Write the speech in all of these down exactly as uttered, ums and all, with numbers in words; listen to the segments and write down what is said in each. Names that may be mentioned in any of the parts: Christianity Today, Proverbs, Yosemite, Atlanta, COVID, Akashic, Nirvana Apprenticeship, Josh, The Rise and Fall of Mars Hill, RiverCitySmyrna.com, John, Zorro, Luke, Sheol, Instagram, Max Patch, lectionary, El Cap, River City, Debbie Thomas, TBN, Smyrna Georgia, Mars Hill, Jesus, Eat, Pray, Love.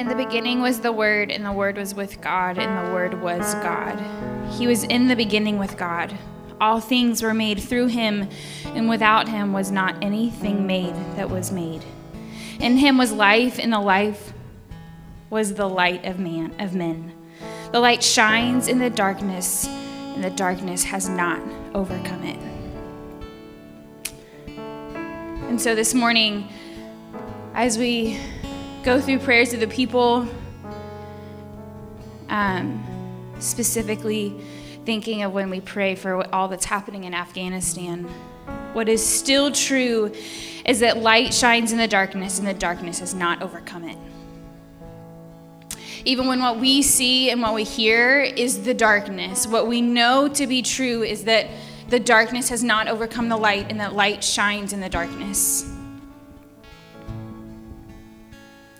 In the beginning was the Word, and the Word was with God, and the Word was God. He was in the beginning with God. All things were made through him, and without him was not anything made that was made. In him was life, and the life was the light of man of men. The light shines in the darkness, and the darkness has not overcome it. And so this morning, as we go through prayers of the people, um, specifically thinking of when we pray for what, all that's happening in Afghanistan, what is still true is that light shines in the darkness, and the darkness has not overcome it. Even when what we see and what we hear is the darkness, what we know to be true is that the darkness has not overcome the light, and that light shines in the darkness.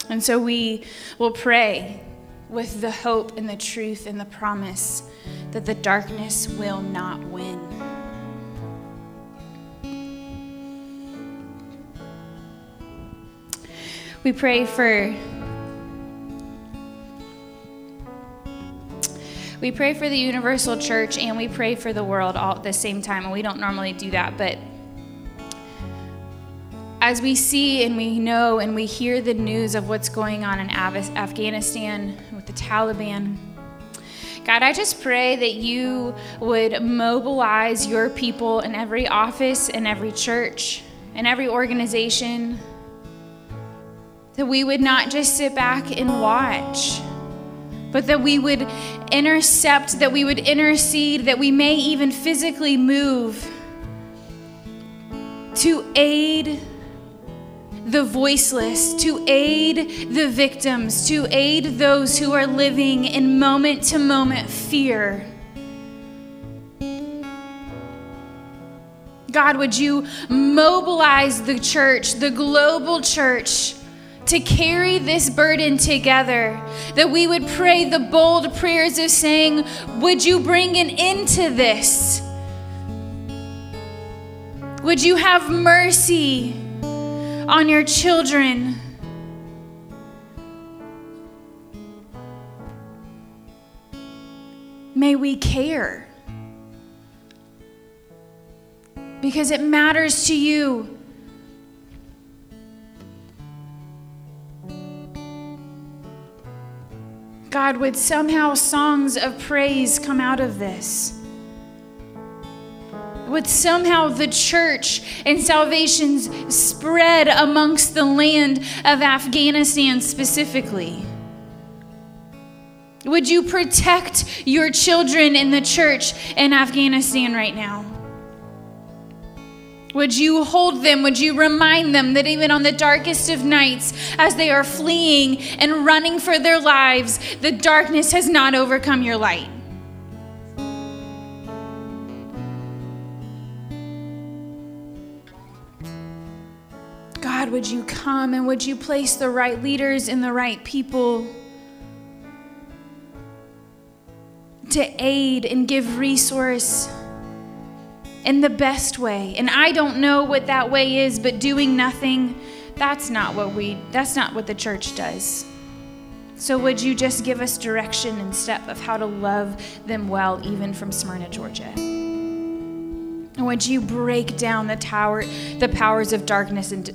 And so we will pray with the hope and the truth and the promise that the darkness will not win. We pray for we pray for the universal church, and we pray for the world all at the same time, and we don't normally do that, but as we see and we know and we hear the news of what's going on in Afghanistan with the Taliban, God, I just pray that you would mobilize your people in every office, in every church, in every organization, that we would not just sit back and watch, but that we would intercept, that we would intercede, that we may even physically move to aid the voiceless, to aid the victims, to aid those who are living in moment-to-moment fear. God, would you mobilize the church, the global church, to carry this burden together, that we would pray the bold prayers of saying, would you bring an end to this? Would you have mercy on your children? May we care, because it matters to you. God, would somehow songs of praise come out of this? Would somehow the church and salvations spread amongst the land of Afghanistan specifically? Would you protect your children in the church in Afghanistan right now? Would you hold them? Would you remind them that even on the darkest of nights, as they are fleeing and running for their lives, the darkness has not overcome your light? God, would you come, and would you place the right leaders and the right people to aid and give resource in the best way? And I don't know what that way is, but doing nothing, that's not what we, that's not what the church does. So would you just give us direction and step of how to love them well, even from Smyrna, Georgia? And would you break down the tower, the powers of darkness and,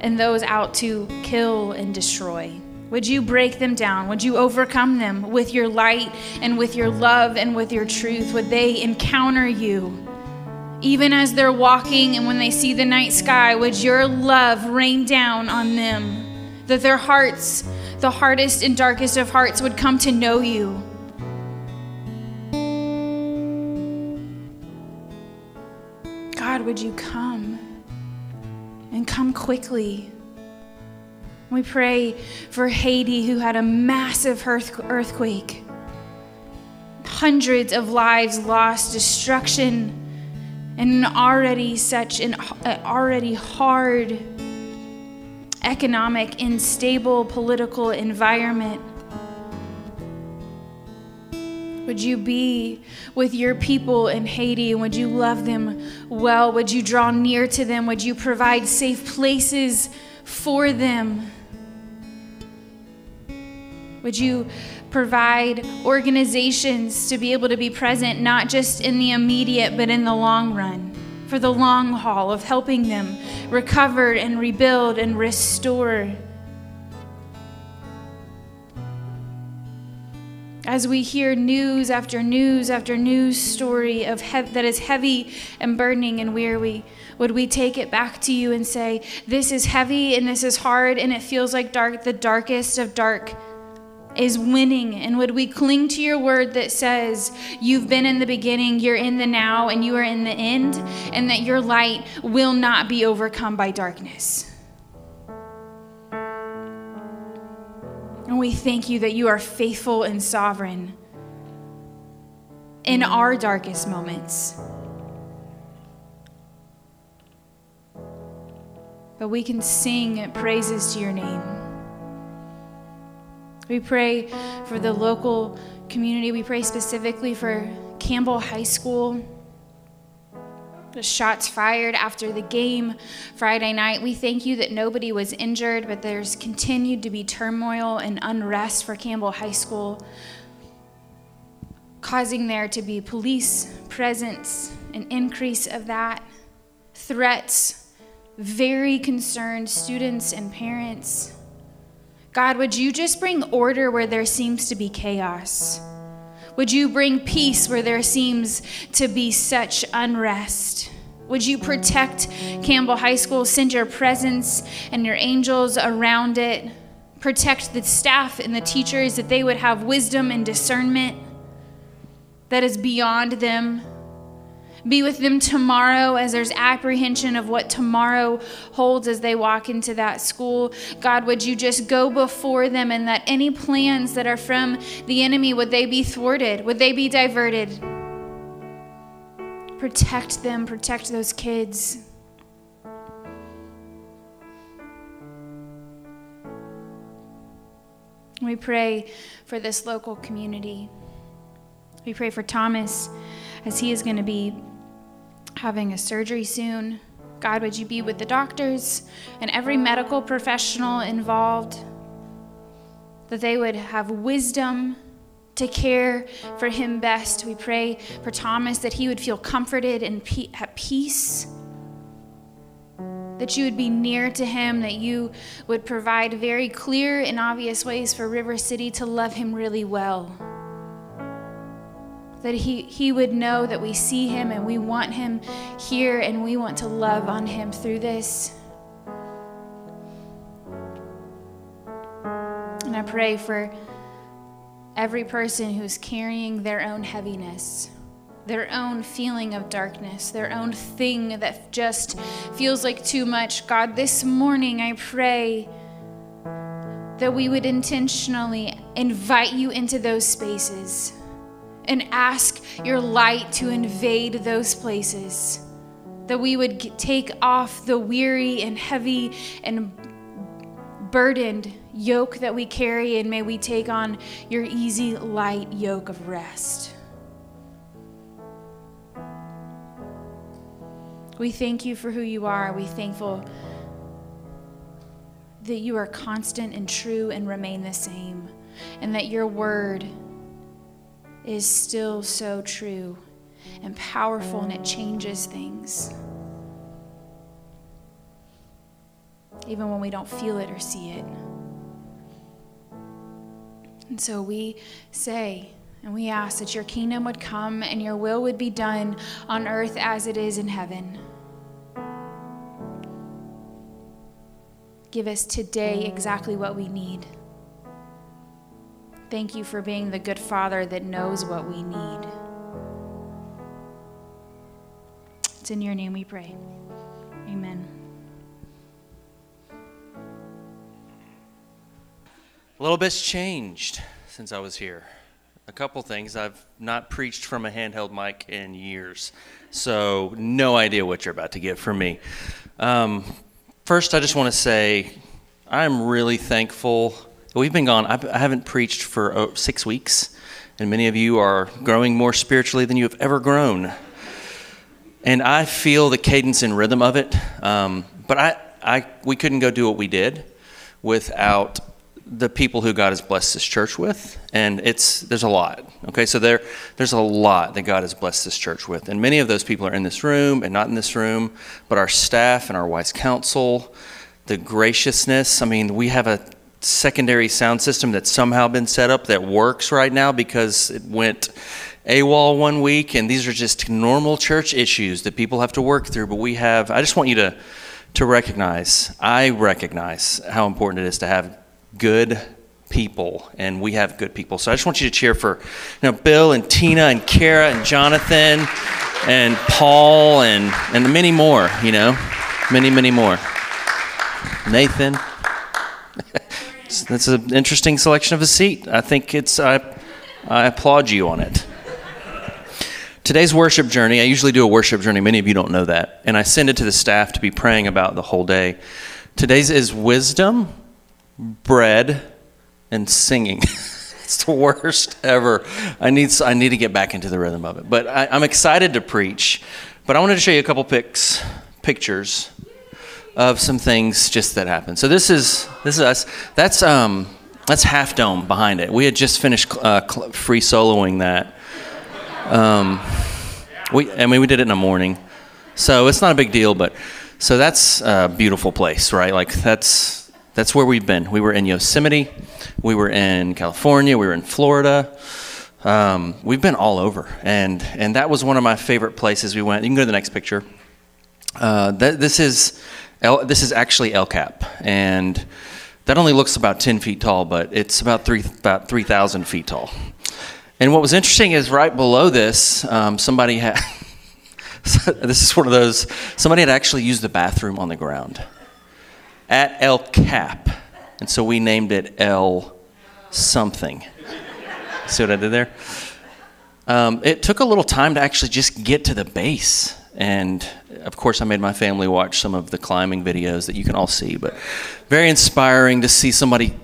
and those out to kill and destroy? Would you break them down? Would you overcome them with your light and with your love and with your truth? Would they encounter you? Even as they're walking and when they see the night sky, would your love rain down on them, that their hearts, the hardest and darkest of hearts, would come to know you? God, would you come, and come quickly? We pray for Haiti, who had a massive earthquake, hundreds of lives lost, destruction, and already such an already hard economic, unstable political environment. Would you be with your people in Haiti? Would you love them well? Would you draw near to them? Would you provide safe places for them? Would you provide organizations to be able to be present, not just in the immediate, but in the long run, for the long haul of helping them recover and rebuild and restore. As we hear news after news after news story of he- that is heavy and burdening and weary, would we take it back to you and say, this is heavy and this is hard and it feels like dark, the darkest of dark is winning. And would we cling to your word that says you've been in the beginning, you're in the now, and you are in the end, and that your light will not be overcome by darkness. And we thank you that you are faithful and sovereign in our darkest moments. But we can sing praises to your name. We pray for the local community. We pray specifically for Campbell High School. The shots fired after the game Friday night. We thank you that nobody was injured, but there's continued to be turmoil and unrest for Campbell High School, causing there to be police presence, an increase of that, threats, very concerned students and parents. God, would you just bring order where there seems to be chaos? Would you bring peace where there seems to be such unrest? Would you protect Campbell High School? Send your presence and your angels around it. Protect the staff and the teachers, that they would have wisdom and discernment that is beyond them. Be with them tomorrow as there's apprehension of what tomorrow holds as they walk into that school. God, would you just go before them, and that any plans that are from the enemy, would they be thwarted? Would they be diverted? Protect them, protect those kids. We pray for this local community. We pray for Thomas as he is going to be having a surgery soon. God, would you be with the doctors and every medical professional involved, that they would have wisdom to care for him best. We pray for Thomas that he would feel comforted and pe- at peace, that you would be near to him, that you would provide very clear and obvious ways for River City to love him really well, that he, he would know that we see him and we want him here and we want to love on him through this. And I pray for every person who's carrying their own heaviness, their own feeling of darkness, their own thing that just feels like too much. God, this morning I pray that we would intentionally invite you into those spaces and ask your light to invade those places, that we would get, take off the weary and heavy and burdened yoke that we carry, and may we take on your easy, light yoke of rest. We thank you for who you are. We thankful that you are constant and true and remain the same, and that your word is still so true and powerful, and it changes things, even when we don't feel it or see it. And so we say and we ask that your kingdom would come and your will would be done on earth as it is in heaven. Give us today exactly what we need. Thank you for being the good Father that knows what we need. It's in your name we pray. Amen. A little bit's changed since I was here. A couple things. I've not preached from a handheld mic in years, so no idea what you're about to get from me. Um, first, I just want to say I'm really thankful. We've been gone. I haven't preached for six weeks, and many of you are growing more spiritually than you have ever grown. And I feel the cadence and rhythm of it, um, but I, I, we couldn't go do what we did without the people who God has blessed this church with, and it's there's a lot. Okay, so there there's a lot that God has blessed this church with, and many of those people are in this room and not in this room, but our staff and our wise counsel, the graciousness. I mean, we have a secondary sound system that's somehow been set up that works right now because it went AWOL one week, and these are just normal church issues that people have to work through, but we have, I just want you to, to recognize, I recognize how important it is to have good people, and we have good people. So I just want you to cheer for, you know, Bill and Tina and Kara and Jonathan and Paul and, and many more, you know, many, many more. Nathan. That's an interesting selection of a seat. I think it's, I, I applaud you on it. Today's worship journey, I usually do a worship journey. Many of you don't know that. And I send it to the staff to be praying about the whole day. Today's is wisdom, bread, and singing. It's the worst ever. I need I need to get back into the rhythm of it. But I, I'm excited to preach. But I wanted to show you a couple pics, pictures of some things just that happened. So this is this is us. That's um that's Half Dome behind it. We had just finished uh, free soloing that. Um, we I mean we did it in the morning, so it's not a big deal. But so that's a beautiful place, right? Like that's that's where we've been. We were in Yosemite, we were in California, we were in Florida. Um, we've been all over, and and that was one of my favorite places we went. You can go to the next picture. Uh, th- this is. El, this is actually El Cap, and that only looks about ten feet tall, but it's about three about three thousand feet tall. And what was interesting is right below this, um, somebody had, this is one of those, somebody had actually used the bathroom on the ground at El Cap, and so we named it El something. See what I did there? Um, it took a little time to actually just get to the base. And of course I made my family watch some of the climbing videos that you can all see, but very inspiring to see somebody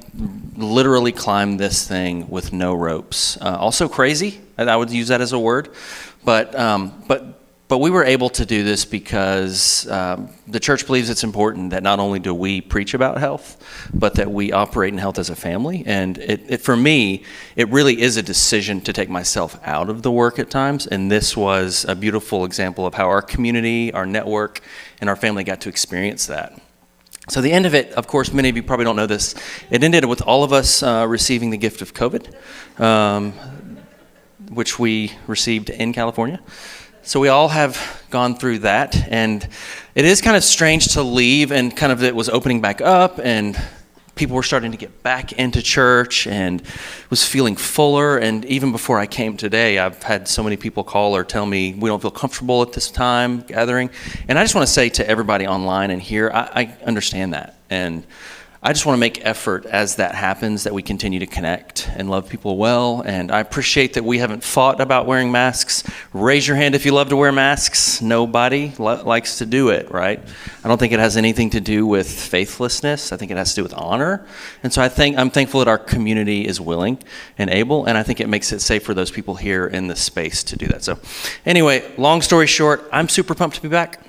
literally climb this thing with no ropes. Uh, also crazy, and I would use that as a word, but um, but but we were able to do this because um, the church believes it's important that not only do we preach about health, but that we operate in health as a family. And it, it for me, it really is a decision to take myself out of the work at times. And this was a beautiful example of how our community, our network, and our family got to experience that. So the end of it, of course, many of you probably don't know this, it ended with all of us uh, receiving the gift of COVID, um, which we received in California. So we all have gone through that, and it is kind of strange to leave, and kind of it was opening back up, and people were starting to get back into church, and was feeling fuller. And even before I came today, I've had so many people call or tell me, we don't feel comfortable at this time gathering. And I just want to say to everybody online and here, I, I understand that. And I just want to make effort as that happens that we continue to connect and love people well. And I appreciate that we haven't fought about wearing masks. Raise your hand if you love to wear masks. Nobody lo- likes to do it, right? I don't think it has anything to do with faithlessness. I think it has to do with honor. And so I think I'm thankful that our community is willing and able, and I think it makes it safe for those people here in the space to do that. So anyway, long story short, I'm super pumped to be back.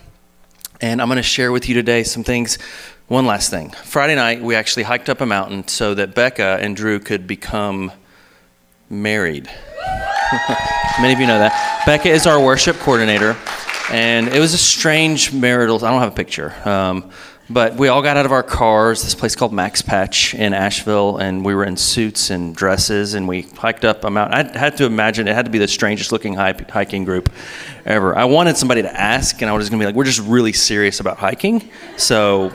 And I'm going to share with you today some things. One last thing. Friday night, we actually hiked up a mountain so that Becca and Drew could become married. Many of you know that. Becca is our worship coordinator, and it was a strange marital. I don't have a picture, um, but we all got out of our cars, this place called Max Patch in Asheville, and we were in suits and dresses, and we hiked up a mountain. I had to imagine it had to be the strangest looking hiking group ever. I wanted somebody to ask, and I was just going to be like, we're just really serious about hiking, so...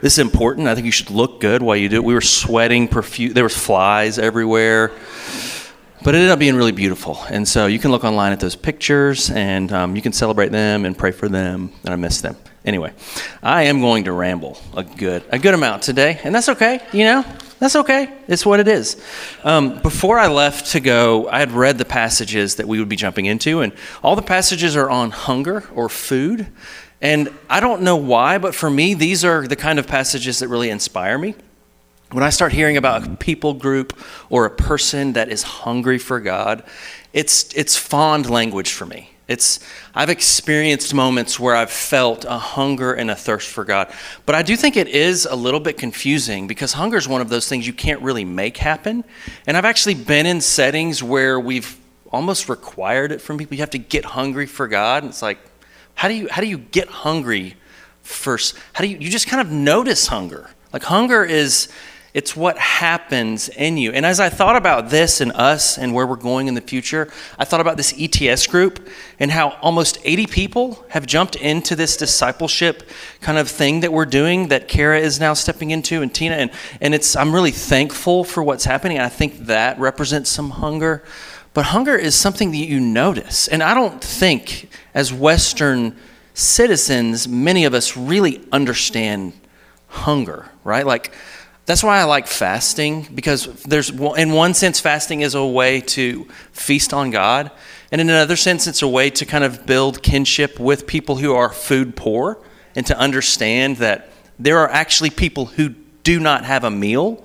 This is important. I think you should look good while you do it. We were sweating profuse. There were flies everywhere. But it ended up being really beautiful. And so you can look online at those pictures, and um, you can celebrate them and pray for them. And I miss them. Anyway, I am going to ramble a good a good amount today. And that's okay. You know, that's okay. It's what it is. Um, before I left to go, I had read the passages that we would be jumping into. And all the passages are on hunger or food. And I don't know why, but for me, these are the kind of passages that really inspire me. When I start hearing about a people group or a person that is hungry for God, it's it's fond language for me. It's I've experienced moments where I've felt a hunger and a thirst for God. But I do think it is a little bit confusing because hunger is one of those things you can't really make happen. And I've actually been in settings where we've almost required it from people. You have to get hungry for God. And it's like, how do you how do you get hungry first? How do you you just kind of notice hunger? Like hunger is it's what happens in you. And as I thought about this and us and where we're going in the future, I thought about this E T S group and how almost eighty people have jumped into this discipleship kind of thing that we're doing that Kara is now stepping into and Tina. And, and it's I'm really thankful for what's happening. I think that represents some hunger. But hunger is something that you notice. And I don't think as Western citizens, many of us really understand hunger, right? Like, that's why I like fasting, because there's, in one sense, fasting is a way to feast on God. And in another sense, it's a way to kind of build kinship with people who are food poor and to understand that there are actually people who do not have a meal.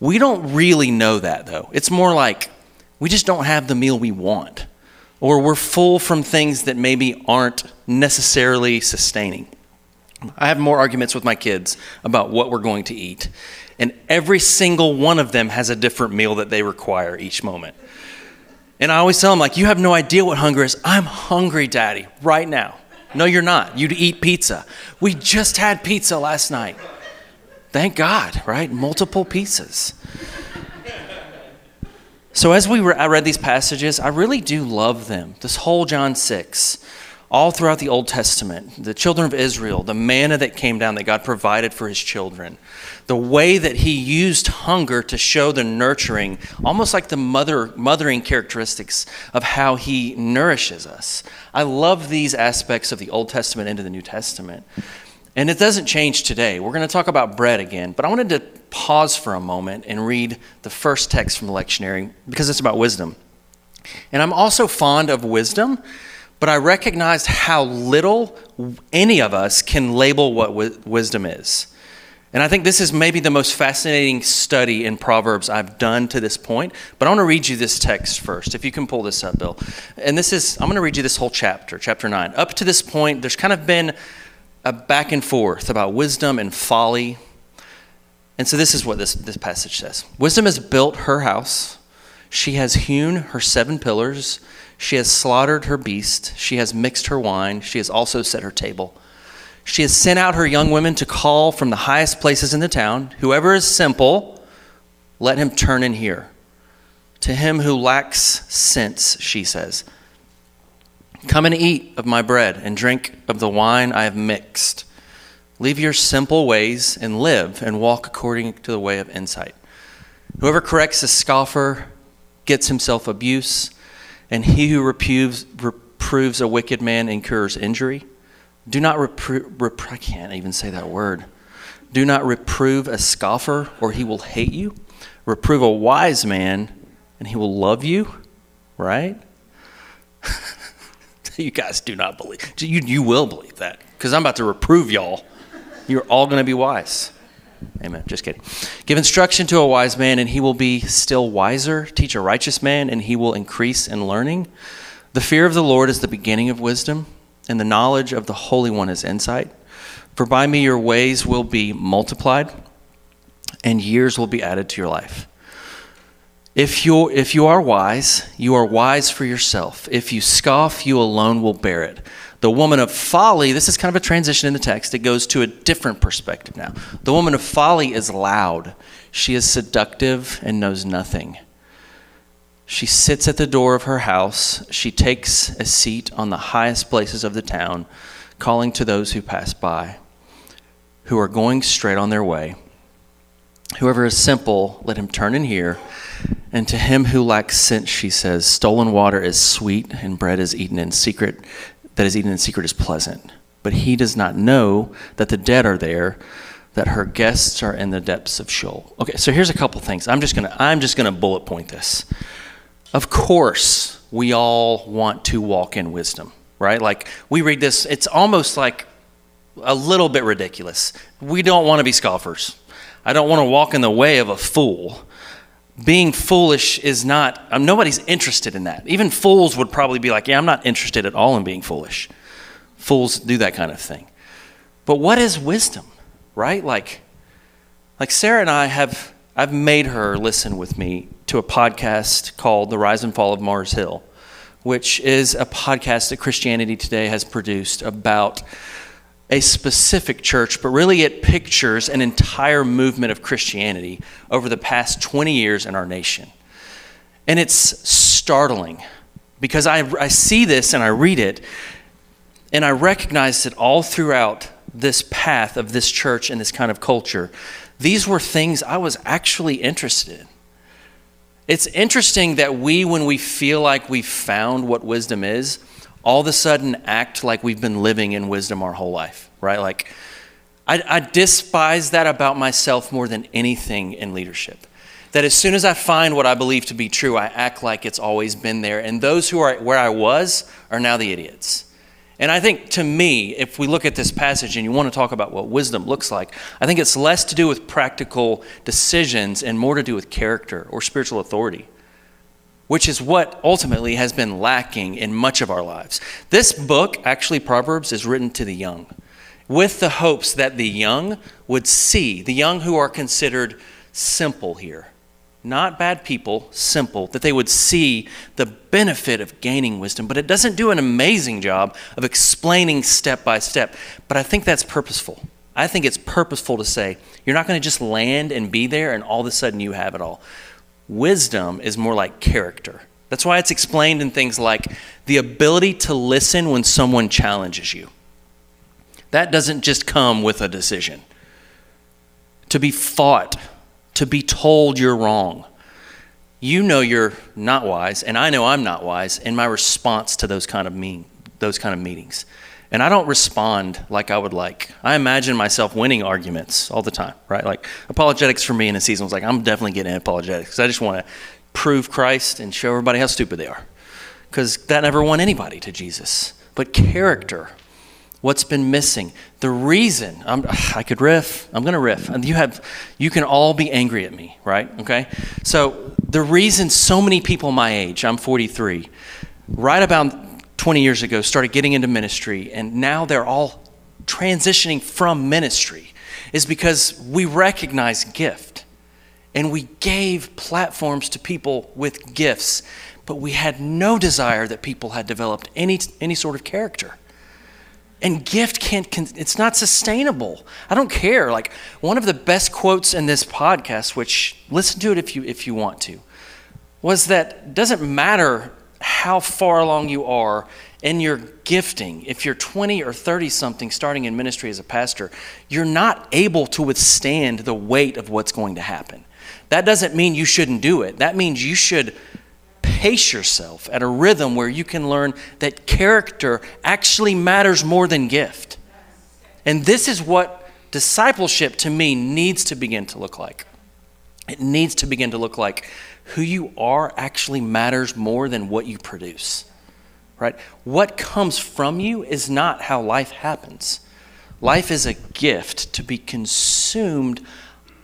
We don't really know that, though. It's more like we just don't have the meal we want, or we're full from things that maybe aren't necessarily sustaining. I have more arguments with my kids about what we're going to eat, and every single one of them has a different meal that they require each moment. And I always tell them, like, you have no idea what hunger is. I'm hungry, Daddy, right now. No, you're not. You'd eat pizza. We just had pizza last night. Thank God, right? Multiple pizzas. So as we re- I read these passages, I really do love them. This whole John six. All throughout the Old Testament, the children of Israel, the manna that came down that God provided for his children, the way that he used hunger to show the nurturing, almost like the mother, mothering characteristics of how he nourishes us. I love these aspects of the Old Testament into the New Testament. And it doesn't change today. We're going to talk about bread again, but I wanted to pause for a moment and read the first text from the lectionary because it's about wisdom. And I'm also fond of wisdom, but I recognized how little any of us can label what w- wisdom is. And I think this is maybe the most fascinating study in Proverbs I've done to this point. But I want to read you this text first, if you can pull this up, Bill. And this is, I'm going to read you this whole chapter, chapter nine. Up to this point, there's kind of been a back and forth about wisdom and folly. And so this is what this, this passage says. Wisdom has built her house. She has hewn her seven pillars. She has slaughtered her beast. She has mixed her wine. She has also set her table. She has sent out her young women to call from the highest places in the town. Whoever is simple, let him turn and hear. To him who lacks sense, she says, come and eat of my bread and drink of the wine I have mixed. Leave your simple ways and live and walk according to the way of insight. Whoever corrects a scoffer gets himself abuse. And he who reproves, reproves a wicked man incurs injury. Do not reprove, rep- I can't even say that word. Do not reprove a scoffer or he will hate you. Reprove a wise man and he will love you, right? You guys do not believe. You, you will believe that because I'm about to reprove y'all. You're all going to be wise. Amen. Just kidding. Give instruction to a wise man, and he will be still wiser. Teach a righteous man, and he will increase in learning. The fear of the Lord is the beginning of wisdom, and the knowledge of the Holy One is insight. For by me your ways will be multiplied, and years will be added to your life. If you if you are wise, you are wise for yourself. If you scoff, you alone will bear it. The woman of folly, this is kind of a transition in the text. It goes to a different perspective now. The woman of folly is loud. She is seductive and knows nothing. She sits at the door of her house. She takes a seat on the highest places of the town, calling to those who pass by, who are going straight on their way. Whoever is simple, let him turn and hear. And to him who lacks sense, she says, stolen water is sweet and bread is eaten in secret. That is eaten in secret is pleasant, but he does not know that the dead are there, that her guests are in the depths of Sheol. Okay, so here's a couple things. I'm just gonna I'm just gonna bullet point this. Of course, we all want to walk in wisdom, right? Like we read this, it's almost like a little bit ridiculous. We don't want to be scoffers. I don't want to walk in the way of a fool. being foolish is not, um, nobody's interested in that. Even fools would probably be like, yeah, I'm not interested at all in being foolish. Fools do that kind of thing. But what is wisdom, right? Like, like Sarah and I have, I've made her listen with me to a podcast called The Rise and Fall of Mars Hill, which is a podcast that Christianity Today has produced about a specific church, but really it pictures an entire movement of Christianity over the past twenty years in our nation. And it's startling because I, I see this and I read it, and I recognize that all throughout this path of this church and this kind of culture, these were things I was actually interested in. It's interesting that we, when we feel like we've found what wisdom is, all of a sudden act like we've been living in wisdom our whole life, right? Like, I, I despise that about myself more than anything in leadership. That as soon as I find what I believe to be true, I act like it's always been there. And those who are where I was are now the idiots. And I think, to me, if we look at this passage and you want to talk about what wisdom looks like, I think it's less to do with practical decisions and more to do with character or spiritual authority, which is what ultimately has been lacking in much of our lives. This book, actually Proverbs, is written to the young with the hopes that the young would see, the young who are considered simple here, not bad people, simple, that they would see the benefit of gaining wisdom. But it doesn't do an amazing job of explaining step by step. But I think that's purposeful. I think it's purposeful to say, you're not going to just land and be there and all of a sudden you have it all. Wisdom is more like character. That's why it's explained in things like the ability to listen when someone challenges you. That doesn't just come with a decision. To be fought, to be told you're wrong. You know you're not wise, and I know I'm not wise in my response to those kind of mean, those kind of meetings. And I don't respond like I would like. I imagine myself winning arguments all the time, right? Like, apologetics for me in a season was like, I'm definitely getting apologetics because I just want to prove Christ and show everybody how stupid they are, because that never won anybody to Jesus. But character, what's been missing? The reason, I'm, I could riff, I'm going to riff. And you have, you can all be angry at me, right? Okay? So the reason so many people my age, I'm forty-three, right about twenty years ago, started getting into ministry, and now they're all transitioning from ministry, is because we recognize gift, and we gave platforms to people with gifts, but we had no desire that people had developed any any sort of character. And gift can't, it's not sustainable. I don't care. Like, one of the best quotes in this podcast, which listen to it if you if you want to, was that doesn't matter how far along you are in your gifting. If you're twenty or thirty something starting in ministry as a pastor, you're not able to withstand the weight of what's going to happen. That doesn't mean you shouldn't do it. That means you should pace yourself at a rhythm where you can learn that character actually matters more than gift. And this is what discipleship to me needs to begin to look like. It needs to begin to look like who you are actually matters more than what you produce, right? What comes from you is not how life happens. Life is a gift to be consumed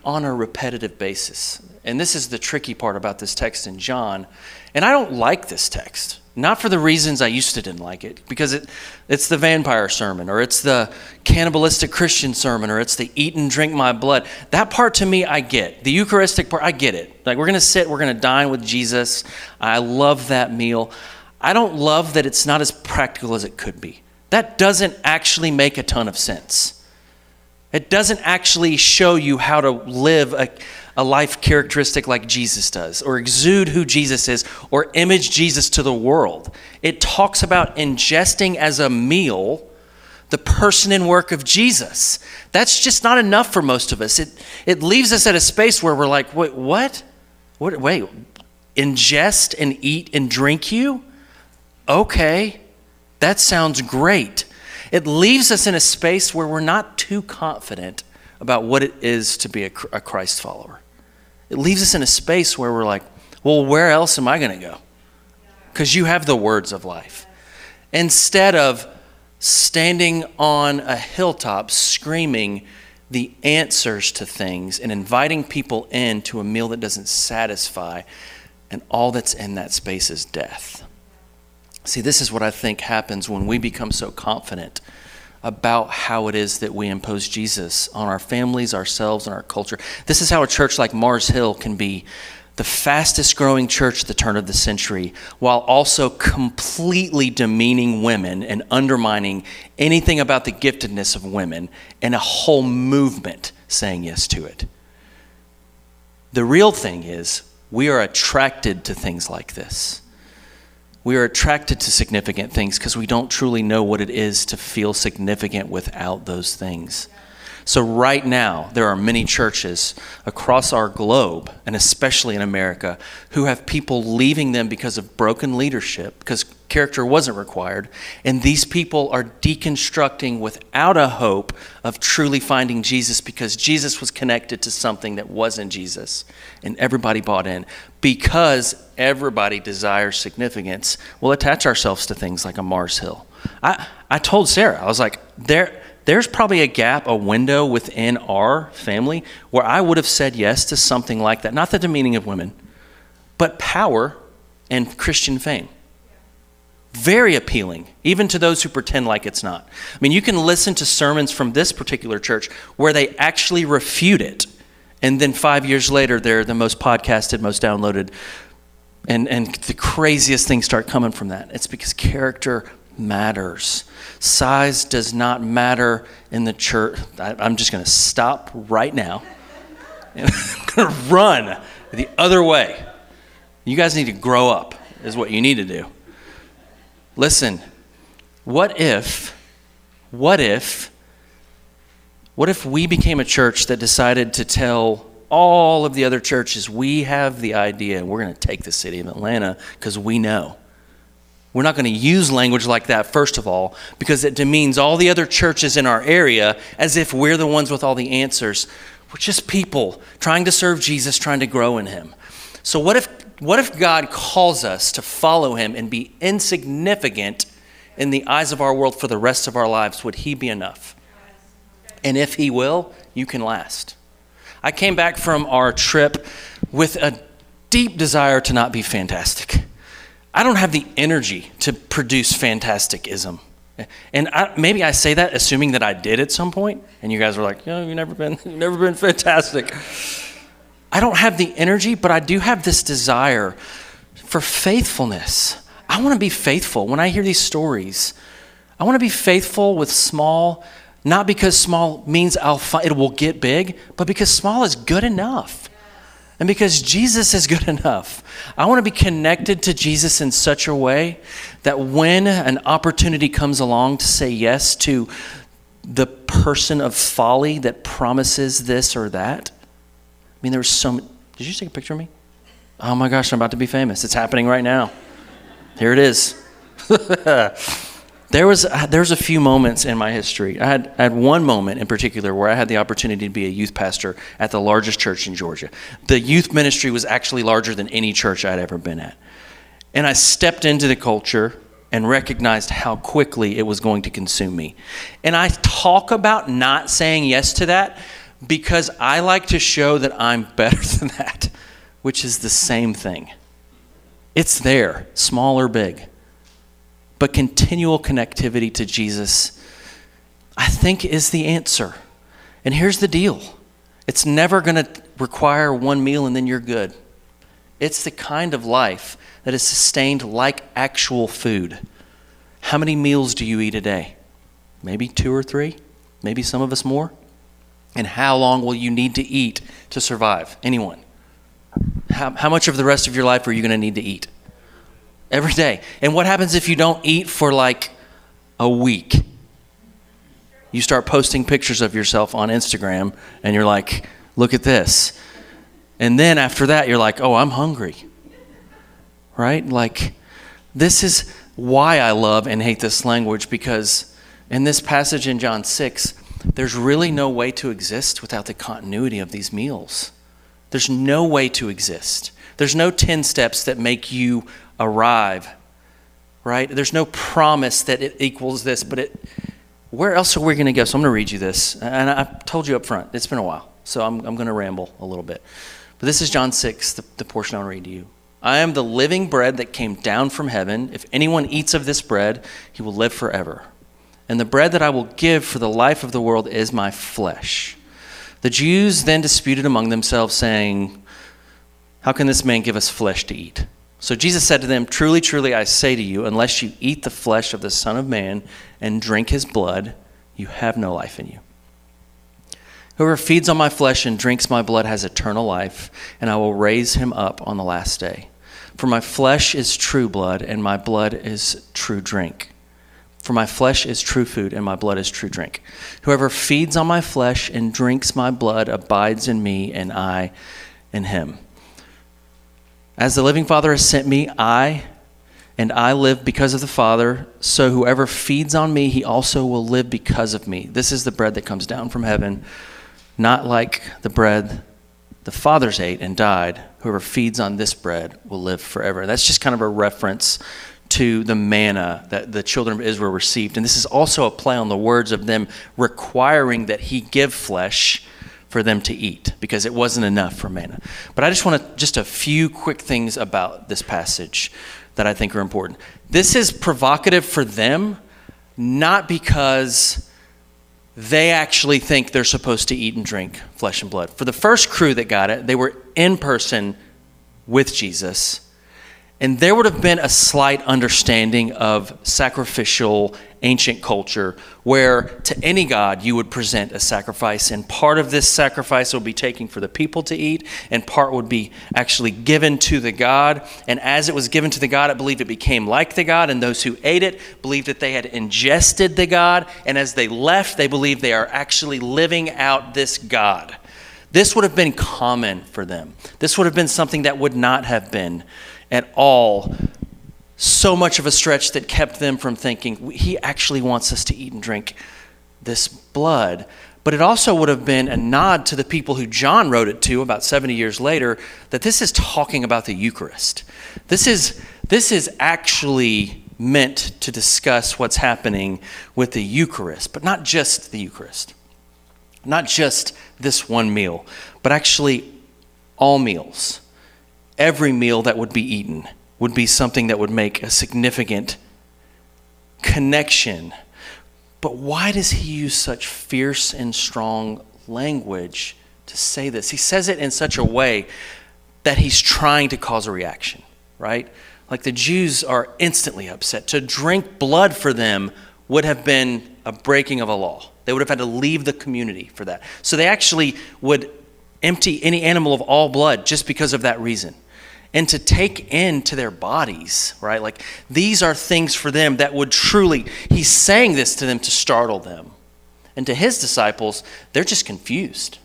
on a repetitive basis. And this is the tricky part about this text in John. And I don't like this text, not for the reasons I used to didn't like it, because it, it's the vampire sermon, or it's the cannibalistic Christian sermon, or it's the eat and drink my blood. That part to me, I get. The Eucharistic part, I get it. Like, we're going to sit, we're going to dine with Jesus. I love that meal. I don't love that it's not as practical as it could be. That doesn't actually make a ton of sense. It doesn't actually show you how to live a, a life characteristic like Jesus does, or exude who Jesus is, or image Jesus to the world. It talks about ingesting as a meal the person and work of Jesus. That's just not enough for most of us. It it leaves us at a space where we're like, wait, what? What? Wait, ingest and eat and drink you? Okay, that sounds great. It leaves us in a space where we're not too confident about what it is to be a Christ follower. It leaves us in a space where we're like, well, where else am I going to go? Because you have the words of life. Instead of standing on a hilltop screaming, the answers to things and inviting people in to a meal that doesn't satisfy, and all that's in that space is death. See, this is what I think happens when we become so confident about how it is that we impose Jesus on our families, ourselves, and our culture. This is how a church like Mars Hill can be the fastest growing church at the turn of the century, while also completely demeaning women and undermining anything about the giftedness of women, and a whole movement saying yes to it. The real thing is, we are attracted to things like this. We are attracted to significant things because we don't truly know what it is to feel significant without those things. So right now, there are many churches across our globe, and especially in America, who have people leaving them because of broken leadership, because character wasn't required, and these people are deconstructing without a hope of truly finding Jesus, because Jesus was connected to something that wasn't Jesus, and everybody bought in. Because everybody desires significance, we'll attach ourselves to things like a Mars Hill. I, I told Sarah, I was like, there... There's probably a gap, a window within our family where I would have said yes to something like that. Not the demeaning of women, but power and Christian fame. Very appealing, even to those who pretend like it's not. I mean, you can listen to sermons from this particular church where they actually refute it, and then five years later, they're the most podcasted, most downloaded, and, and the craziest things start coming from that. It's because character matters. Size does not matter in the church. I, I'm just going to stop right now, and I'm going to run the other way. You guys need to grow up, is what you need to do. Listen, what if, what if, what if we became a church that decided to tell all of the other churches, we have the idea and we're going to take the city of Atlanta because we know. We're not going to use language like that, first of all, because it demeans all the other churches in our area as if we're the ones with all the answers. We're just people trying to serve Jesus, trying to grow in him. So what if what if God calls us to follow him and be insignificant in the eyes of our world for the rest of our lives? Would he be enough? And if he will, you can last. I came back from our trip with a deep desire to not be fantastic. I don't have the energy to produce fantasticism. And I, maybe I say that assuming that I did at some point, and you guys were like, no, you've never been, you've never been fantastic. I don't have the energy, but I do have this desire for faithfulness. I want to be faithful. When I hear these stories, I want to be faithful with small, not because small means I'll fi- it will get big, but because small is good enough. And because Jesus is good enough, I want to be connected to Jesus in such a way that when an opportunity comes along to say yes to the person of folly that promises this or that, I mean, there was so many. Did you take a picture of me? Oh my gosh, I'm about to be famous. It's happening right now. Here it is. There was there was a few moments in my history. I had, I had one moment in particular where I had the opportunity to be a youth pastor at the largest church in Georgia. The youth ministry was actually larger than any church I'd ever been at. And I stepped into the culture and recognized how quickly it was going to consume me. And I talk about not saying yes to that because I like to show that I'm better than that, which is the same thing. It's there, small or big. But continual connectivity to Jesus, I think, is the answer. And here's the deal. It's never going to require one meal and then you're good. It's the kind of life that is sustained like actual food. How many meals do you eat a day? Maybe two or three, maybe some of us more. And how long will you need to eat to survive? Anyone? How, how much of the rest of your life are you going to need to eat? Every day. And what happens if you don't eat for like a week? You start posting pictures of yourself on Instagram and you're like, look at this. And then after that, you're like, oh, I'm hungry. Right? Like, this is why I love and hate this language, because in this passage in John six, there's really no way to exist without the continuity of these meals. There's no way to exist. There's no ten steps that make you arrive, right? There's no promise that it equals this, but it where else are we going to go? So I'm going to read you this. And I told you up front, it's been a while. So I'm, I'm going to ramble a little bit. But this is John six, the, the portion I'll read to you. I am the living bread that came down from heaven. If anyone eats of this bread, he will live forever. And the bread that I will give for the life of the world is my flesh. The Jews then disputed among themselves, saying, how can this man give us flesh to eat? So Jesus said to them, truly, truly, I say to you, unless you eat the flesh of the Son of Man and drink his blood, you have no life in you. Whoever feeds on my flesh and drinks my blood has eternal life, and I will raise him up on the last day. For my flesh is true blood, and my blood is true drink. For my flesh is true food, and my blood is true drink. Whoever feeds on my flesh and drinks my blood abides in me, and I in him. As the living Father has sent me, I, and I live because of the Father, so whoever feeds on me, he also will live because of me. This is the bread that comes down from heaven, not like the bread the fathers ate and died. Whoever feeds on this bread will live forever. That's just kind of a reference to the manna that the children of Israel received. And this is also a play on the words of them requiring that he give flesh for them to eat, because it wasn't enough for manna. But I just want to, just a few quick things about this passage that I think are important. This is provocative for them, not because they actually think they're supposed to eat and drink flesh and blood. For the first crew that got it, they were in person with Jesus, and there would have been a slight understanding of sacrificial ancient culture, where to any god you would present a sacrifice, and part of this sacrifice would be taken for the people to eat, and part would be actually given to the god. And as it was given to the god, it believed it became like the god, and those who ate it believed that they had ingested the god, and as they left, they believed they are actually living out this god. This would have been common for them. This would have been something that would not have been at all so much of a stretch that kept them from thinking, he actually wants us to eat and drink this blood. But it also would have been a nod to the people who John wrote it to about seventy years later, that this is talking about the Eucharist. This is, this is actually meant to discuss what's happening with the Eucharist, but not just the Eucharist, not just this one meal, but actually all meals. Every meal that would be eaten would be something that would make a significant connection. But why does he use such fierce and strong language to say this? He says it in such a way that he's trying to cause a reaction, right? Like the Jews are instantly upset. To drink blood for them would have been a breaking of a law. They would have had to leave the community for that. So they actually would empty any animal of all blood just because of that reason. And to take into their bodies, right? Like these are things for them that would truly, he's saying this to them to startle them. And to his disciples, they're just confused.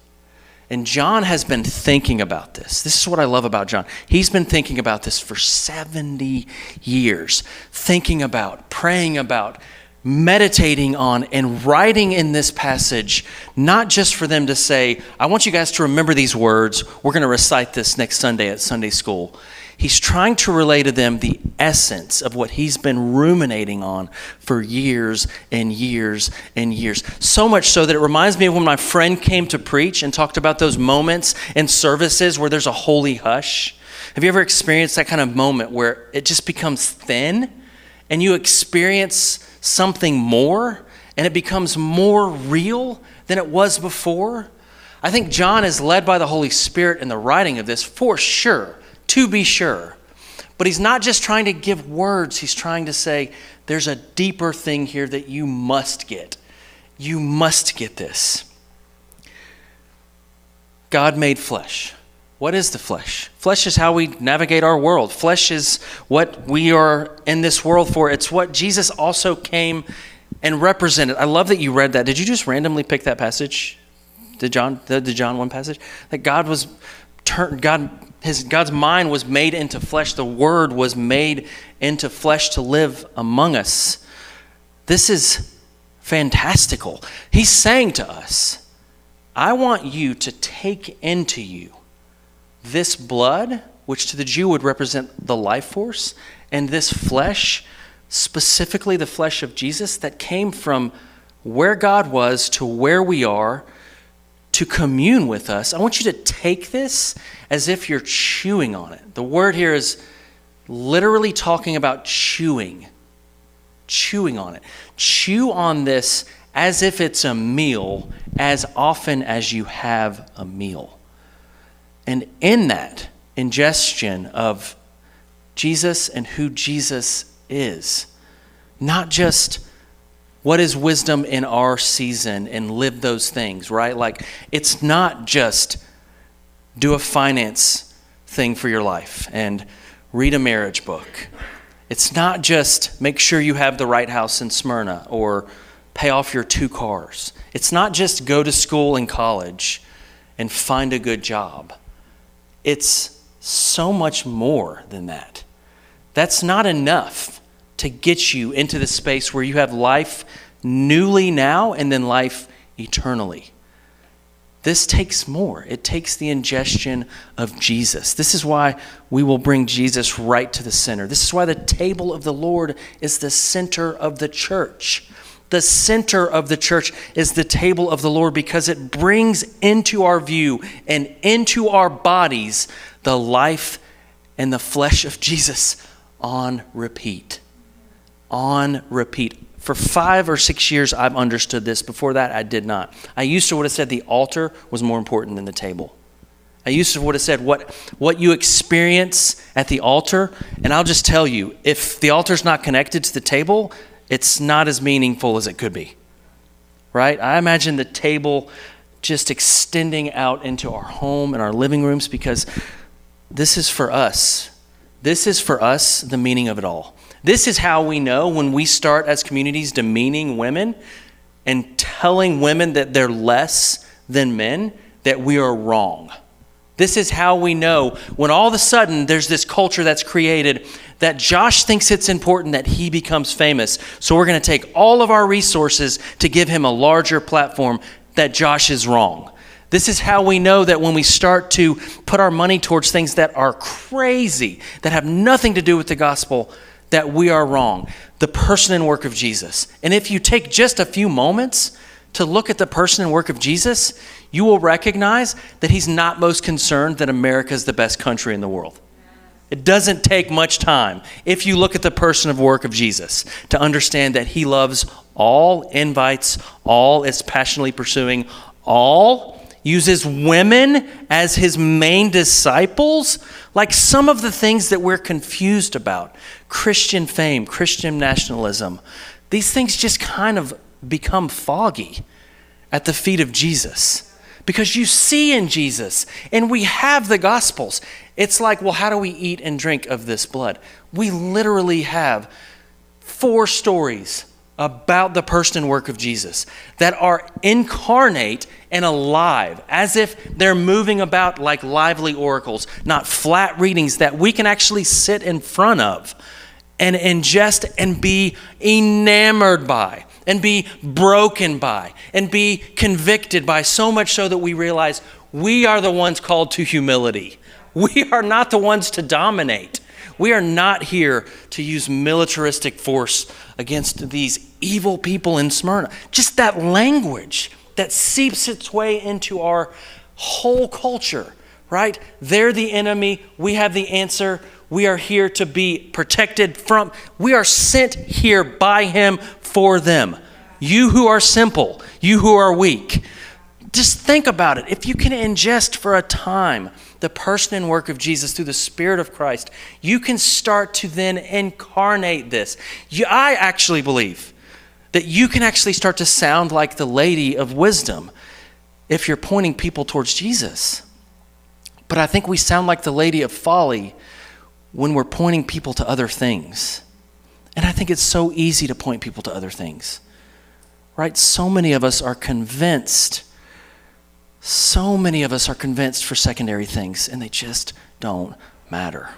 And John has been thinking about this. This is what I love about John. He's been thinking about this for seventy years, thinking about, praying about, meditating on, and writing in this passage, not just for them to say, I want you guys to remember these words. We're going to recite this next Sunday at Sunday school. He's trying to relay to them the essence of what he's been ruminating on for years and years and years. So much so that it reminds me of when my friend came to preach and talked about those moments in services where there's a holy hush. Have you ever experienced that kind of moment where it just becomes thin and you experience something more, and it becomes more real than it was before? I think John is led by the Holy Spirit in the writing of this, for sure, to be sure. But he's not just trying to give words. He's trying to say, there's a deeper thing here that you must get. You must get this. God made flesh. What is the flesh? Flesh is how we navigate our world. Flesh is what we are in this world for. It's what Jesus also came and represented. I love that you read that. Did you just randomly pick that passage? The John, the, the John one passage? That God was turned, God, his, God's mind was made into flesh. The Word was made into flesh to live among us. This is fantastical. He's saying to us, I want you to take into you this blood, which to the Jew would represent the life force, and this flesh, specifically the flesh of Jesus that came from where God was to where we are, to commune with us. I want you to take this as if you're chewing on it. The word here is literally talking about chewing, chewing on it. Chew on this as if it's a meal, as often as you have a meal. And in that ingestion of Jesus and who Jesus is, not just what is wisdom in our season and live those things, right? Like, it's not just do a finance thing for your life and read a marriage book. It's not just make sure you have the right house in Smyrna or pay off your two cars. It's not just go to school and college and find a good job. It's so much more than that. That's not enough to get you into the space where you have life newly now and then life eternally. This takes more. It takes the ingestion of Jesus. This is why we will bring Jesus right to the center. This is why the table of the Lord is the center of the church. The center of the church is the table of the Lord, because it brings into our view and into our bodies the life and the flesh of Jesus on repeat. On repeat. For five or six years, I've understood this. Before that, I did not. I used to would have said the altar was more important than the table. I used to would have said what, what you experience at the altar, and I'll just tell you, if the altar's not connected to the table, it's not as meaningful as it could be, right? I imagine the table just extending out into our home and our living rooms, because this is for us. This is for us the meaning of it all. This is how we know when we start as communities demeaning women and telling women that they're less than men, that we are wrong. This is how we know when all of a sudden there's this culture that's created that Josh thinks it's important that he becomes famous, so we're going to take all of our resources to give him a larger platform, that Josh is wrong. This is how we know that when we start to put our money towards things that are crazy, that have nothing to do with the gospel, that we are wrong. The person and work of Jesus. And if you take just a few moments to look at the person and work of Jesus, you will recognize that he's not most concerned that America is the best country in the world. It doesn't take much time, if you look at the person and work of Jesus, to understand that he loves all, invites all, is passionately pursuing all, uses women as his main disciples. Like, some of the things that we're confused about, Christian fame, Christian nationalism, these things just kind of become foggy at the feet of Jesus, because you see in Jesus, and we have the Gospels. It's like, well, how do we eat and drink of this blood? We literally have four stories about the person and work of Jesus that are incarnate and alive, as if they're moving about like lively oracles, not flat readings that we can actually sit in front of and ingest and be enamored by, and be broken by, and be convicted by, so much so that we realize we are the ones called to humility. We are not the ones to dominate. We are not here to use militaristic force against these evil people in Smyrna. Just that language that seeps its way into our whole culture, right? They're the enemy. We have the answer. We are here to be protected from. We are sent here by him for them. You who are simple, you who are weak. Just think about it. If you can ingest for a time the person and work of Jesus through the Spirit of Christ, you can start to then incarnate this. You, I actually believe that you can actually start to sound like the lady of wisdom if you're pointing people towards Jesus. But I think we sound like the lady of folly when we're pointing people to other things. And I think it's so easy to point people to other things, right? So many of us are convinced, so many of us are convinced for secondary things, and they just don't matter.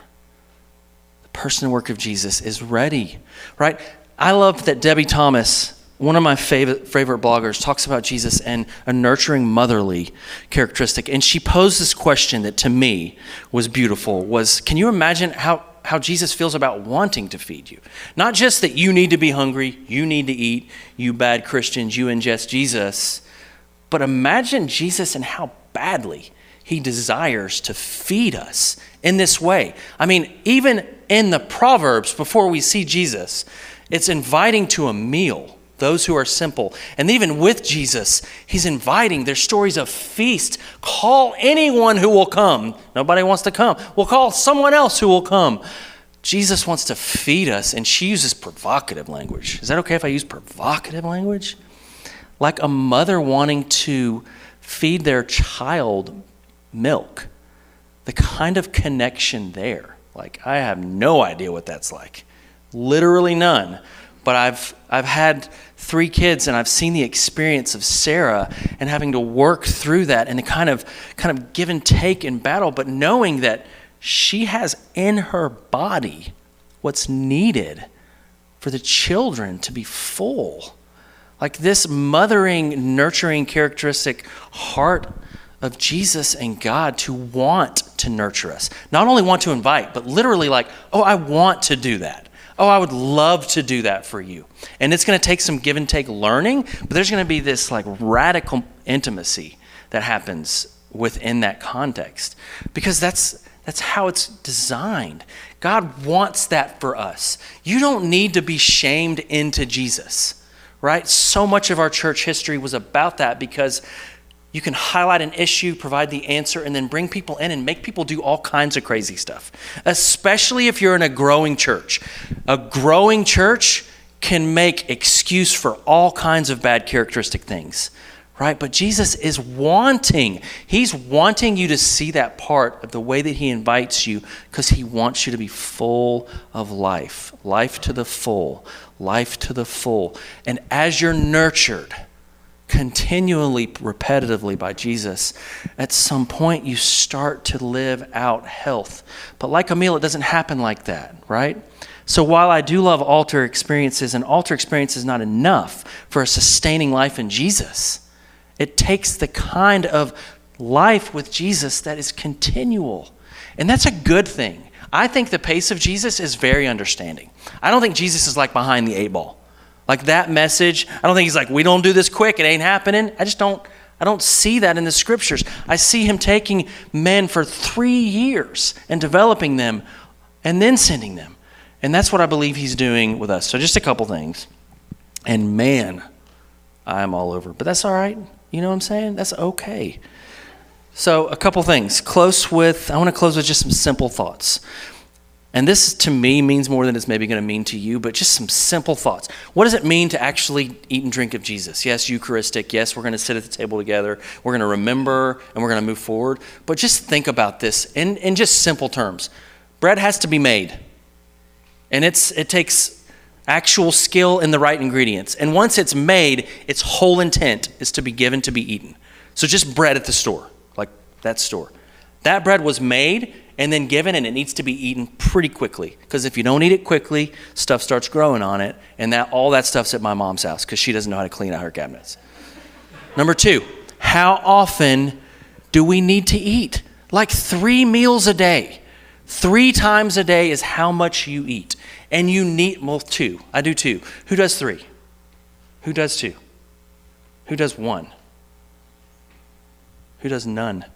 The person and work of Jesus is ready, right? I love that Debbie Thomas, one of my favorite, favorite bloggers, talks about Jesus and a nurturing motherly characteristic. And she posed this question that to me was beautiful, was, can you imagine how, how Jesus feels about wanting to feed you. Not just that you need to be hungry, you need to eat, you bad Christians, you ingest Jesus, but imagine Jesus and how badly he desires to feed us in this way. I mean, even in the Proverbs, before we see Jesus, it's inviting to a meal those who are simple. And even with Jesus, he's inviting. There's stories of feast. Call anyone who will come. Nobody wants to come. We'll call someone else who will come. Jesus wants to feed us, and she uses provocative language. Is that okay if I use provocative language? Like a mother wanting to feed their child milk. The kind of connection there. Like, I have no idea what that's like. Literally none. But I've I've had three kids, and I've seen the experience of Sarah and having to work through that and the kind of kind of give and take in battle, but knowing that she has in her body what's needed for the children to be full. Like this mothering, nurturing characteristic, heart of Jesus and God to want to nurture us. Not only want to invite, but literally like, oh, I want to do that. Oh, I would love to do that for you. And it's going to take some give and take learning, but there's going to be this like radical intimacy that happens within that context, because that's that's how it's designed. God wants that for us. You don't need to be shamed into Jesus, right? So much of our church history was about that, because you can highlight an issue, provide the answer, and then bring people in and make people do all kinds of crazy stuff, especially if you're in a growing church. A growing church can make excuse for all kinds of bad characteristic things, right? But Jesus is wanting. He's wanting you to see that part of the way that he invites you, because he wants you to be full of life, life to the full, life to the full. And as you're nurtured continually, repetitively by Jesus, at some point you start to live out health. But like a meal, it doesn't happen like that, right? So while I do love altar experiences, an altar experience is not enough for a sustaining life in Jesus. It takes the kind of life with Jesus that is continual. And that's a good thing. I think the pace of Jesus is very understanding. I don't think Jesus is like behind the eight ball. Like that message, I don't think he's like, we don't do this quick, it ain't happening. I just don't, I don't see that in the scriptures. I see him taking men for three years and developing them and then sending them. And that's what I believe he's doing with us. So just a couple things. And man, I'm all over, but that's all right. You know what I'm saying? That's okay. So a couple things. Close with, I want to close with just some simple thoughts. And this, to me, means more than it's maybe going to mean to you, but just some simple thoughts. What does it mean to actually eat and drink of Jesus? Yes, Eucharistic. Yes, we're going to sit at the table together. We're going to remember, and we're going to move forward. But just think about this in, in just simple terms. Bread has to be made, and it's it takes actual skill and the right ingredients. And once it's made, its whole intent is to be given to be eaten. So just bread at the store, like that store. That bread was made and then given, and it needs to be eaten pretty quickly, because if you don't eat it quickly, stuff starts growing on it, and that all that stuff's at my mom's house because she doesn't know how to clean out her cabinets. Number two, how often do we need to eat? Like three meals a day. Three times a day is how much you eat. And you need, well, two. I do two. Who does three? Who does two? Who does one? Who does none?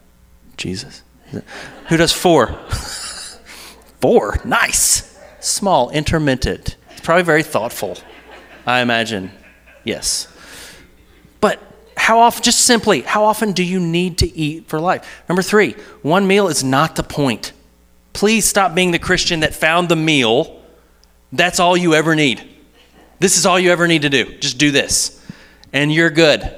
Jesus. Who does four? Four, nice. Small, intermittent. It's probably very thoughtful, I imagine. Yes. But how often, just simply, how often do you need to eat for life? Number three, one meal is not the point. Please stop being the Christian that found the meal. That's all you ever need. This is all you ever need to do. Just do this, and you're good.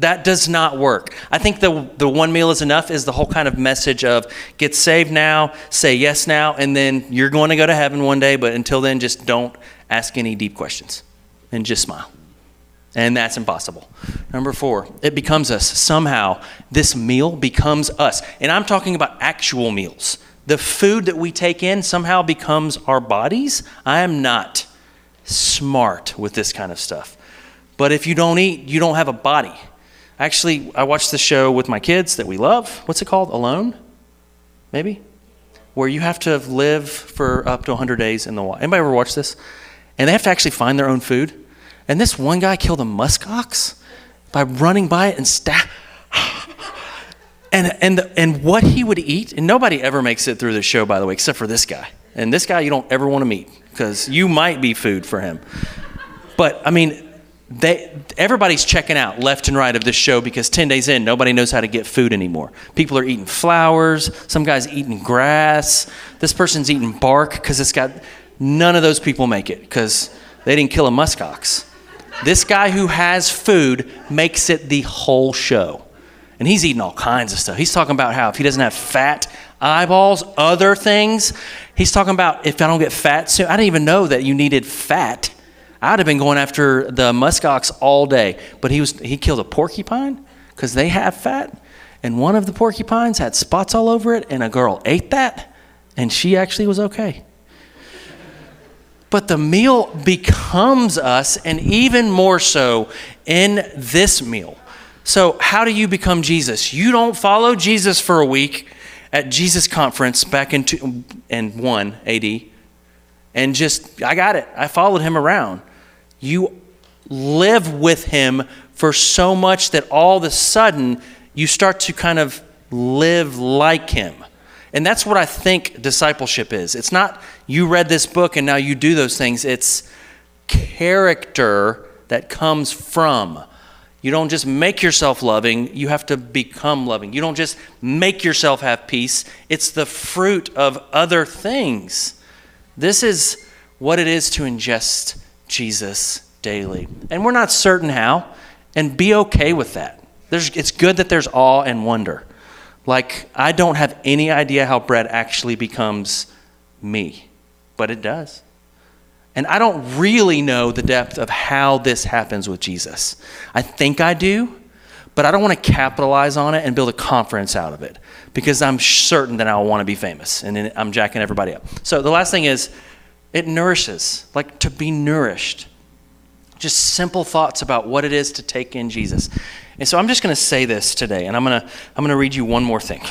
That does not work. I think the the one meal is enough is the whole kind of message of get saved now, say yes now, and then you're going to go to heaven one day, but until then, just don't ask any deep questions and just smile. And that's impossible. Number four, it becomes us. Somehow, this meal becomes us. And I'm talking about actual meals. The food that we take in somehow becomes our bodies. I am not smart with this kind of stuff. But if you don't eat, you don't have a body. Actually, I watched the show with my kids that we love. What's it called? Alone? Maybe? where you have to live for up to one hundred days in the wild. Anybody ever watch this? And they have to actually find their own food. And this one guy killed a muskox by running by it and stab. And and and what he would eat, and nobody ever makes it through the show, by the way, except for this guy. And this guy you don't ever want to meet because you might be food for him. But, I mean, they everybody's checking out left and right of this show because ten days in, nobody knows how to get food anymore. People are eating flowers. Some guy's eating grass. This person's eating bark because it's got... None of those people make it because they didn't kill a muskox. This guy who has food makes it the whole show. And he's eating all kinds of stuff. He's talking about how if he doesn't have fat eyeballs, other things. He's talking about if I don't get fat soon. I didn't even know that you needed fat. I'd have been going after the muskox all day. But he was he killed a porcupine because they have fat. And one of the porcupines had spots all over it. And a girl ate that. And she actually was okay. But the meal becomes us, and even more so in this meal. So how do you become Jesus? You don't follow Jesus for a week at Jesus conference back in two, in one A D and just, I got it. I followed him around. You live with him for so much that all of a sudden you start to kind of live like him. And that's what I think discipleship is. It's not you read this book and now you do those things. It's character that comes from. You don't just make yourself loving. You have to become loving. You don't just make yourself have peace. It's the fruit of other things. This is what it is to ingest Jesus daily. And we're not certain how. And be okay with that. There's, it's good that there's awe and wonder. Like, I don't have any idea how bread actually becomes me, but it does. And I don't really know the depth of how this happens with Jesus. I think I do, but I don't want to capitalize on it and build a conference out of it because I'm certain that I'll want to be famous and then I'm jacking everybody up. So the last thing is, it nourishes, like to be nourished. Just simple thoughts about what it is to take in Jesus. And so I'm just going to say this today, and I'm going to I'm going to read you one more thing.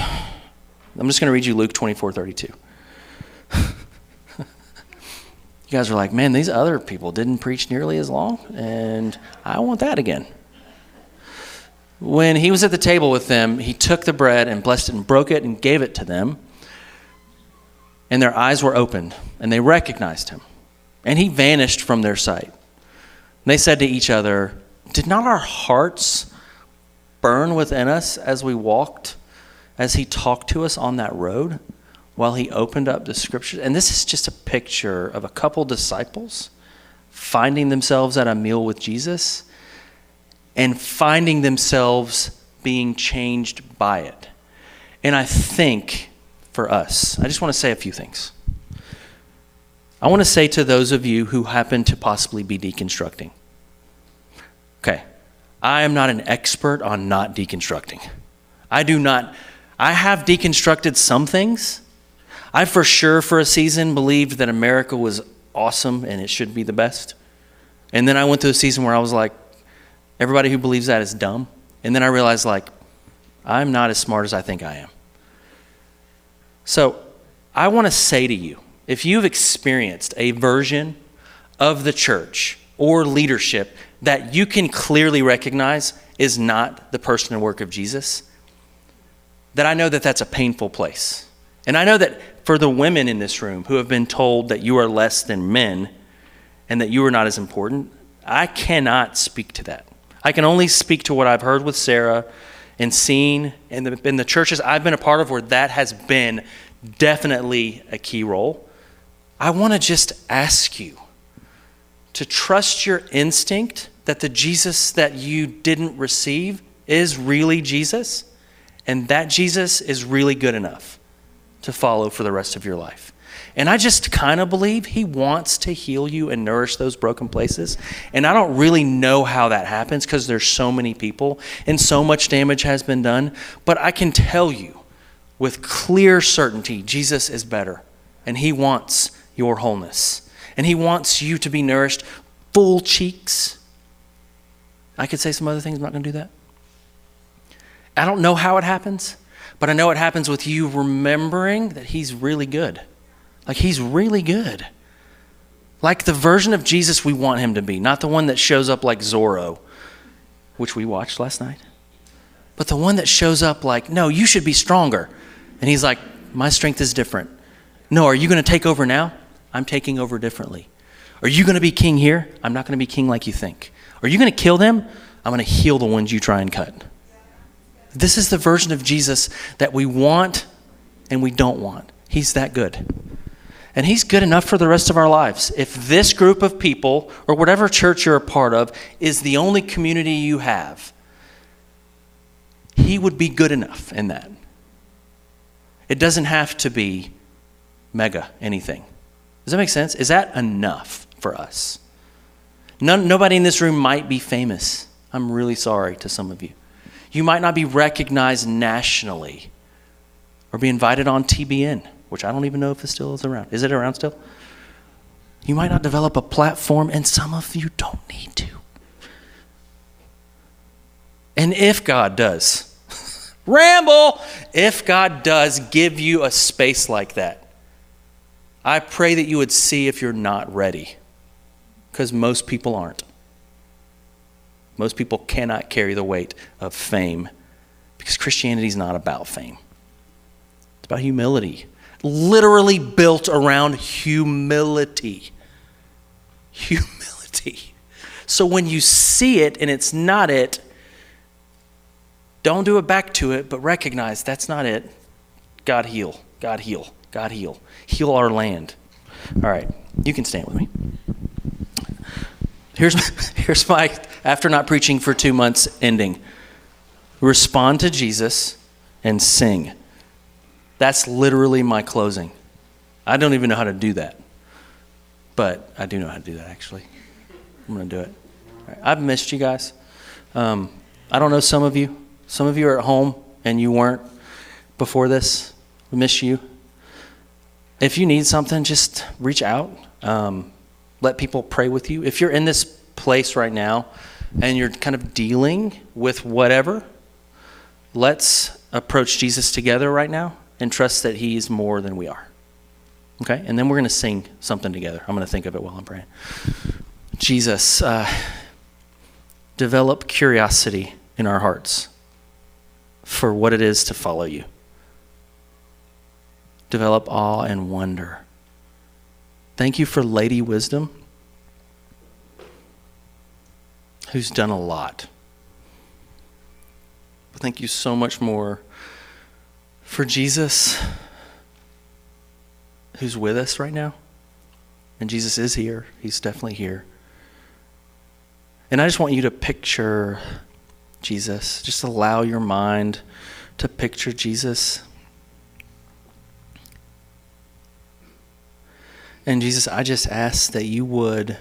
I'm just going to read you Luke twenty-four thirty-two. You guys are like, man, these other people didn't preach nearly as long, and I want that again. When he was at the table with them, he took the bread and blessed it and broke it and gave it to them, and their eyes were opened, and they recognized him, and he vanished from their sight. And they said to each other, did not our hearts burn within us as we walked, as he talked to us on that road while he opened up the scriptures? And this is just a picture of a couple disciples finding themselves at a meal with Jesus and finding themselves being changed by it. And I think for us, I just want to say a few things. I want to say to those of you who happen to possibly be deconstructing, okay, I am not an expert on not deconstructing. I do not, I have deconstructed some things. I for sure for a season believed that America was awesome and it should be the best. And then I went through a season where I was like, everybody who believes that is dumb. And then I realized like, I'm not as smart as I think I am. So I want to say to you, if you've experienced a version of the church or leadership that you can clearly recognize is not the person and work of Jesus, that I know that that's a painful place. And I know that for the women in this room who have been told that you are less than men and that you are not as important, I cannot speak to that. I can only speak to what I've heard with Sarah and seen in the, in the churches I've been a part of where that has been definitely a key role. I want to just ask you to trust your instinct that the Jesus that you didn't receive is really Jesus, and that Jesus is really good enough to follow for the rest of your life. And I just kind of believe he wants to heal you and nourish those broken places. And I don't really know how that happens because there's so many people and so much damage has been done. But I can tell you with clear certainty, Jesus is better, and he wants your wholeness. And he wants you to be nourished, full cheeks. I could say some other things, I'm not going to do that. I don't know how it happens, But I know it happens with you remembering that he's really good. Like, he's really good. Like the version of Jesus we want him to be, not the one that shows up like Zorro, which we watched last night, but the one that shows up like, no, you should be stronger. And he's like, my strength is different. No, are you going to take over now? I'm taking over differently. Are you going to be king here? I'm not going to be king like you think. Are you going to kill them? I'm going to heal the ones you try and cut. This is the version of Jesus that we want and we don't want. He's that good. And he's good enough for the rest of our lives. If this group of people, or whatever church you're a part of, is the only community you have, he would be good enough in that. It doesn't have to be mega anything. Does that make sense? Is that enough for us? None, nobody in this room might be famous. I'm really sorry to some of you. You might not be recognized nationally or be invited on T B N, which I don't even know if it still is around. Is it around still? You might not develop a platform, and some of you don't need to. And if God does, ramble, if God does give you a space like that, I pray that you would see if you're not ready, because most people aren't. Most people cannot carry the weight of fame, because Christianity is not about fame. It's about humility, literally built around humility. Humility. So when you see it and it's not it, don't do it back to it, but recognize that's not it. God heal, God heal, God heal. Heal our land. All right, you can stand with me. Here's, here's my after not preaching for two months ending. Respond to Jesus and sing. That's literally my closing. I don't even know how to do that. But I do know how to do that, actually. I'm going to do it. All right. I've missed you guys. Um, I don't know some of you. Some of you are at home and you weren't before this. We miss you. If you need something, just reach out. Um, let people pray with you. If you're in this place right now and you're kind of dealing with whatever, let's approach Jesus together right now and trust that he is more than we are. Okay? And then we're going to sing something together. I'm going to think of it while I'm praying. Jesus, uh, develop curiosity in our hearts for what it is to follow you. Develop awe and wonder. Thank you for Lady Wisdom, who's done a lot. But thank you so much more for Jesus, who's with us right now. And Jesus is here. He's definitely here. And I just want you to picture Jesus. Just allow your mind to picture Jesus. And Jesus, I just ask that you would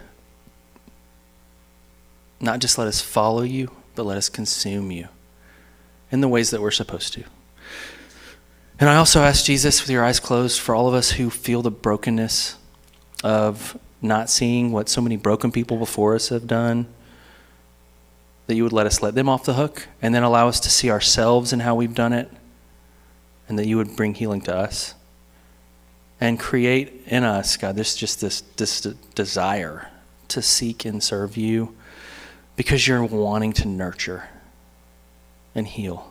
not just let us follow you, but let us consume you in the ways that we're supposed to. And I also ask, Jesus, with your eyes closed, for all of us who feel the brokenness of not seeing what so many broken people before us have done, that you would let us let them off the hook and then allow us to see ourselves and how we've done it, and that you would bring healing to us. And create in us, God, this just this, this desire to seek and serve you, because you're wanting to nurture and heal.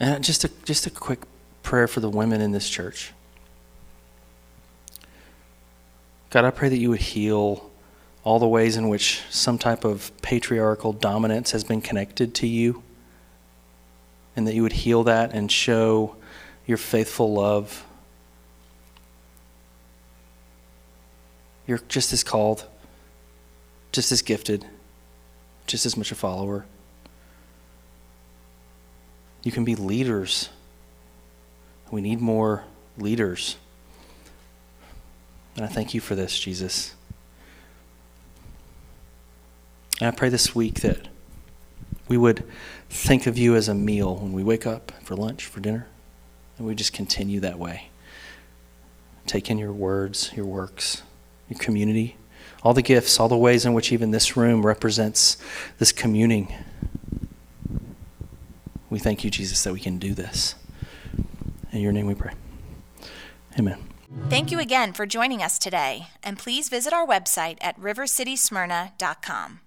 And just a, just a quick prayer for the women in this church. God, I pray that you would heal all the ways in which some type of patriarchal dominance has been connected to you, and that you would heal that and show your faithful love. You're just as called, just as gifted, just as much a follower. You can be leaders. We need more leaders. And I thank you for this, Jesus. And I pray this week that we would think of you as a meal when we wake up, for lunch, for dinner, and we just continue that way. Take in your words, your works, your community, all the gifts, all the ways in which even this room represents this communing. We thank you, Jesus, that we can do this. In your name we pray. Amen. Thank you again for joining us today, and please visit our website at river city smyrna dot com.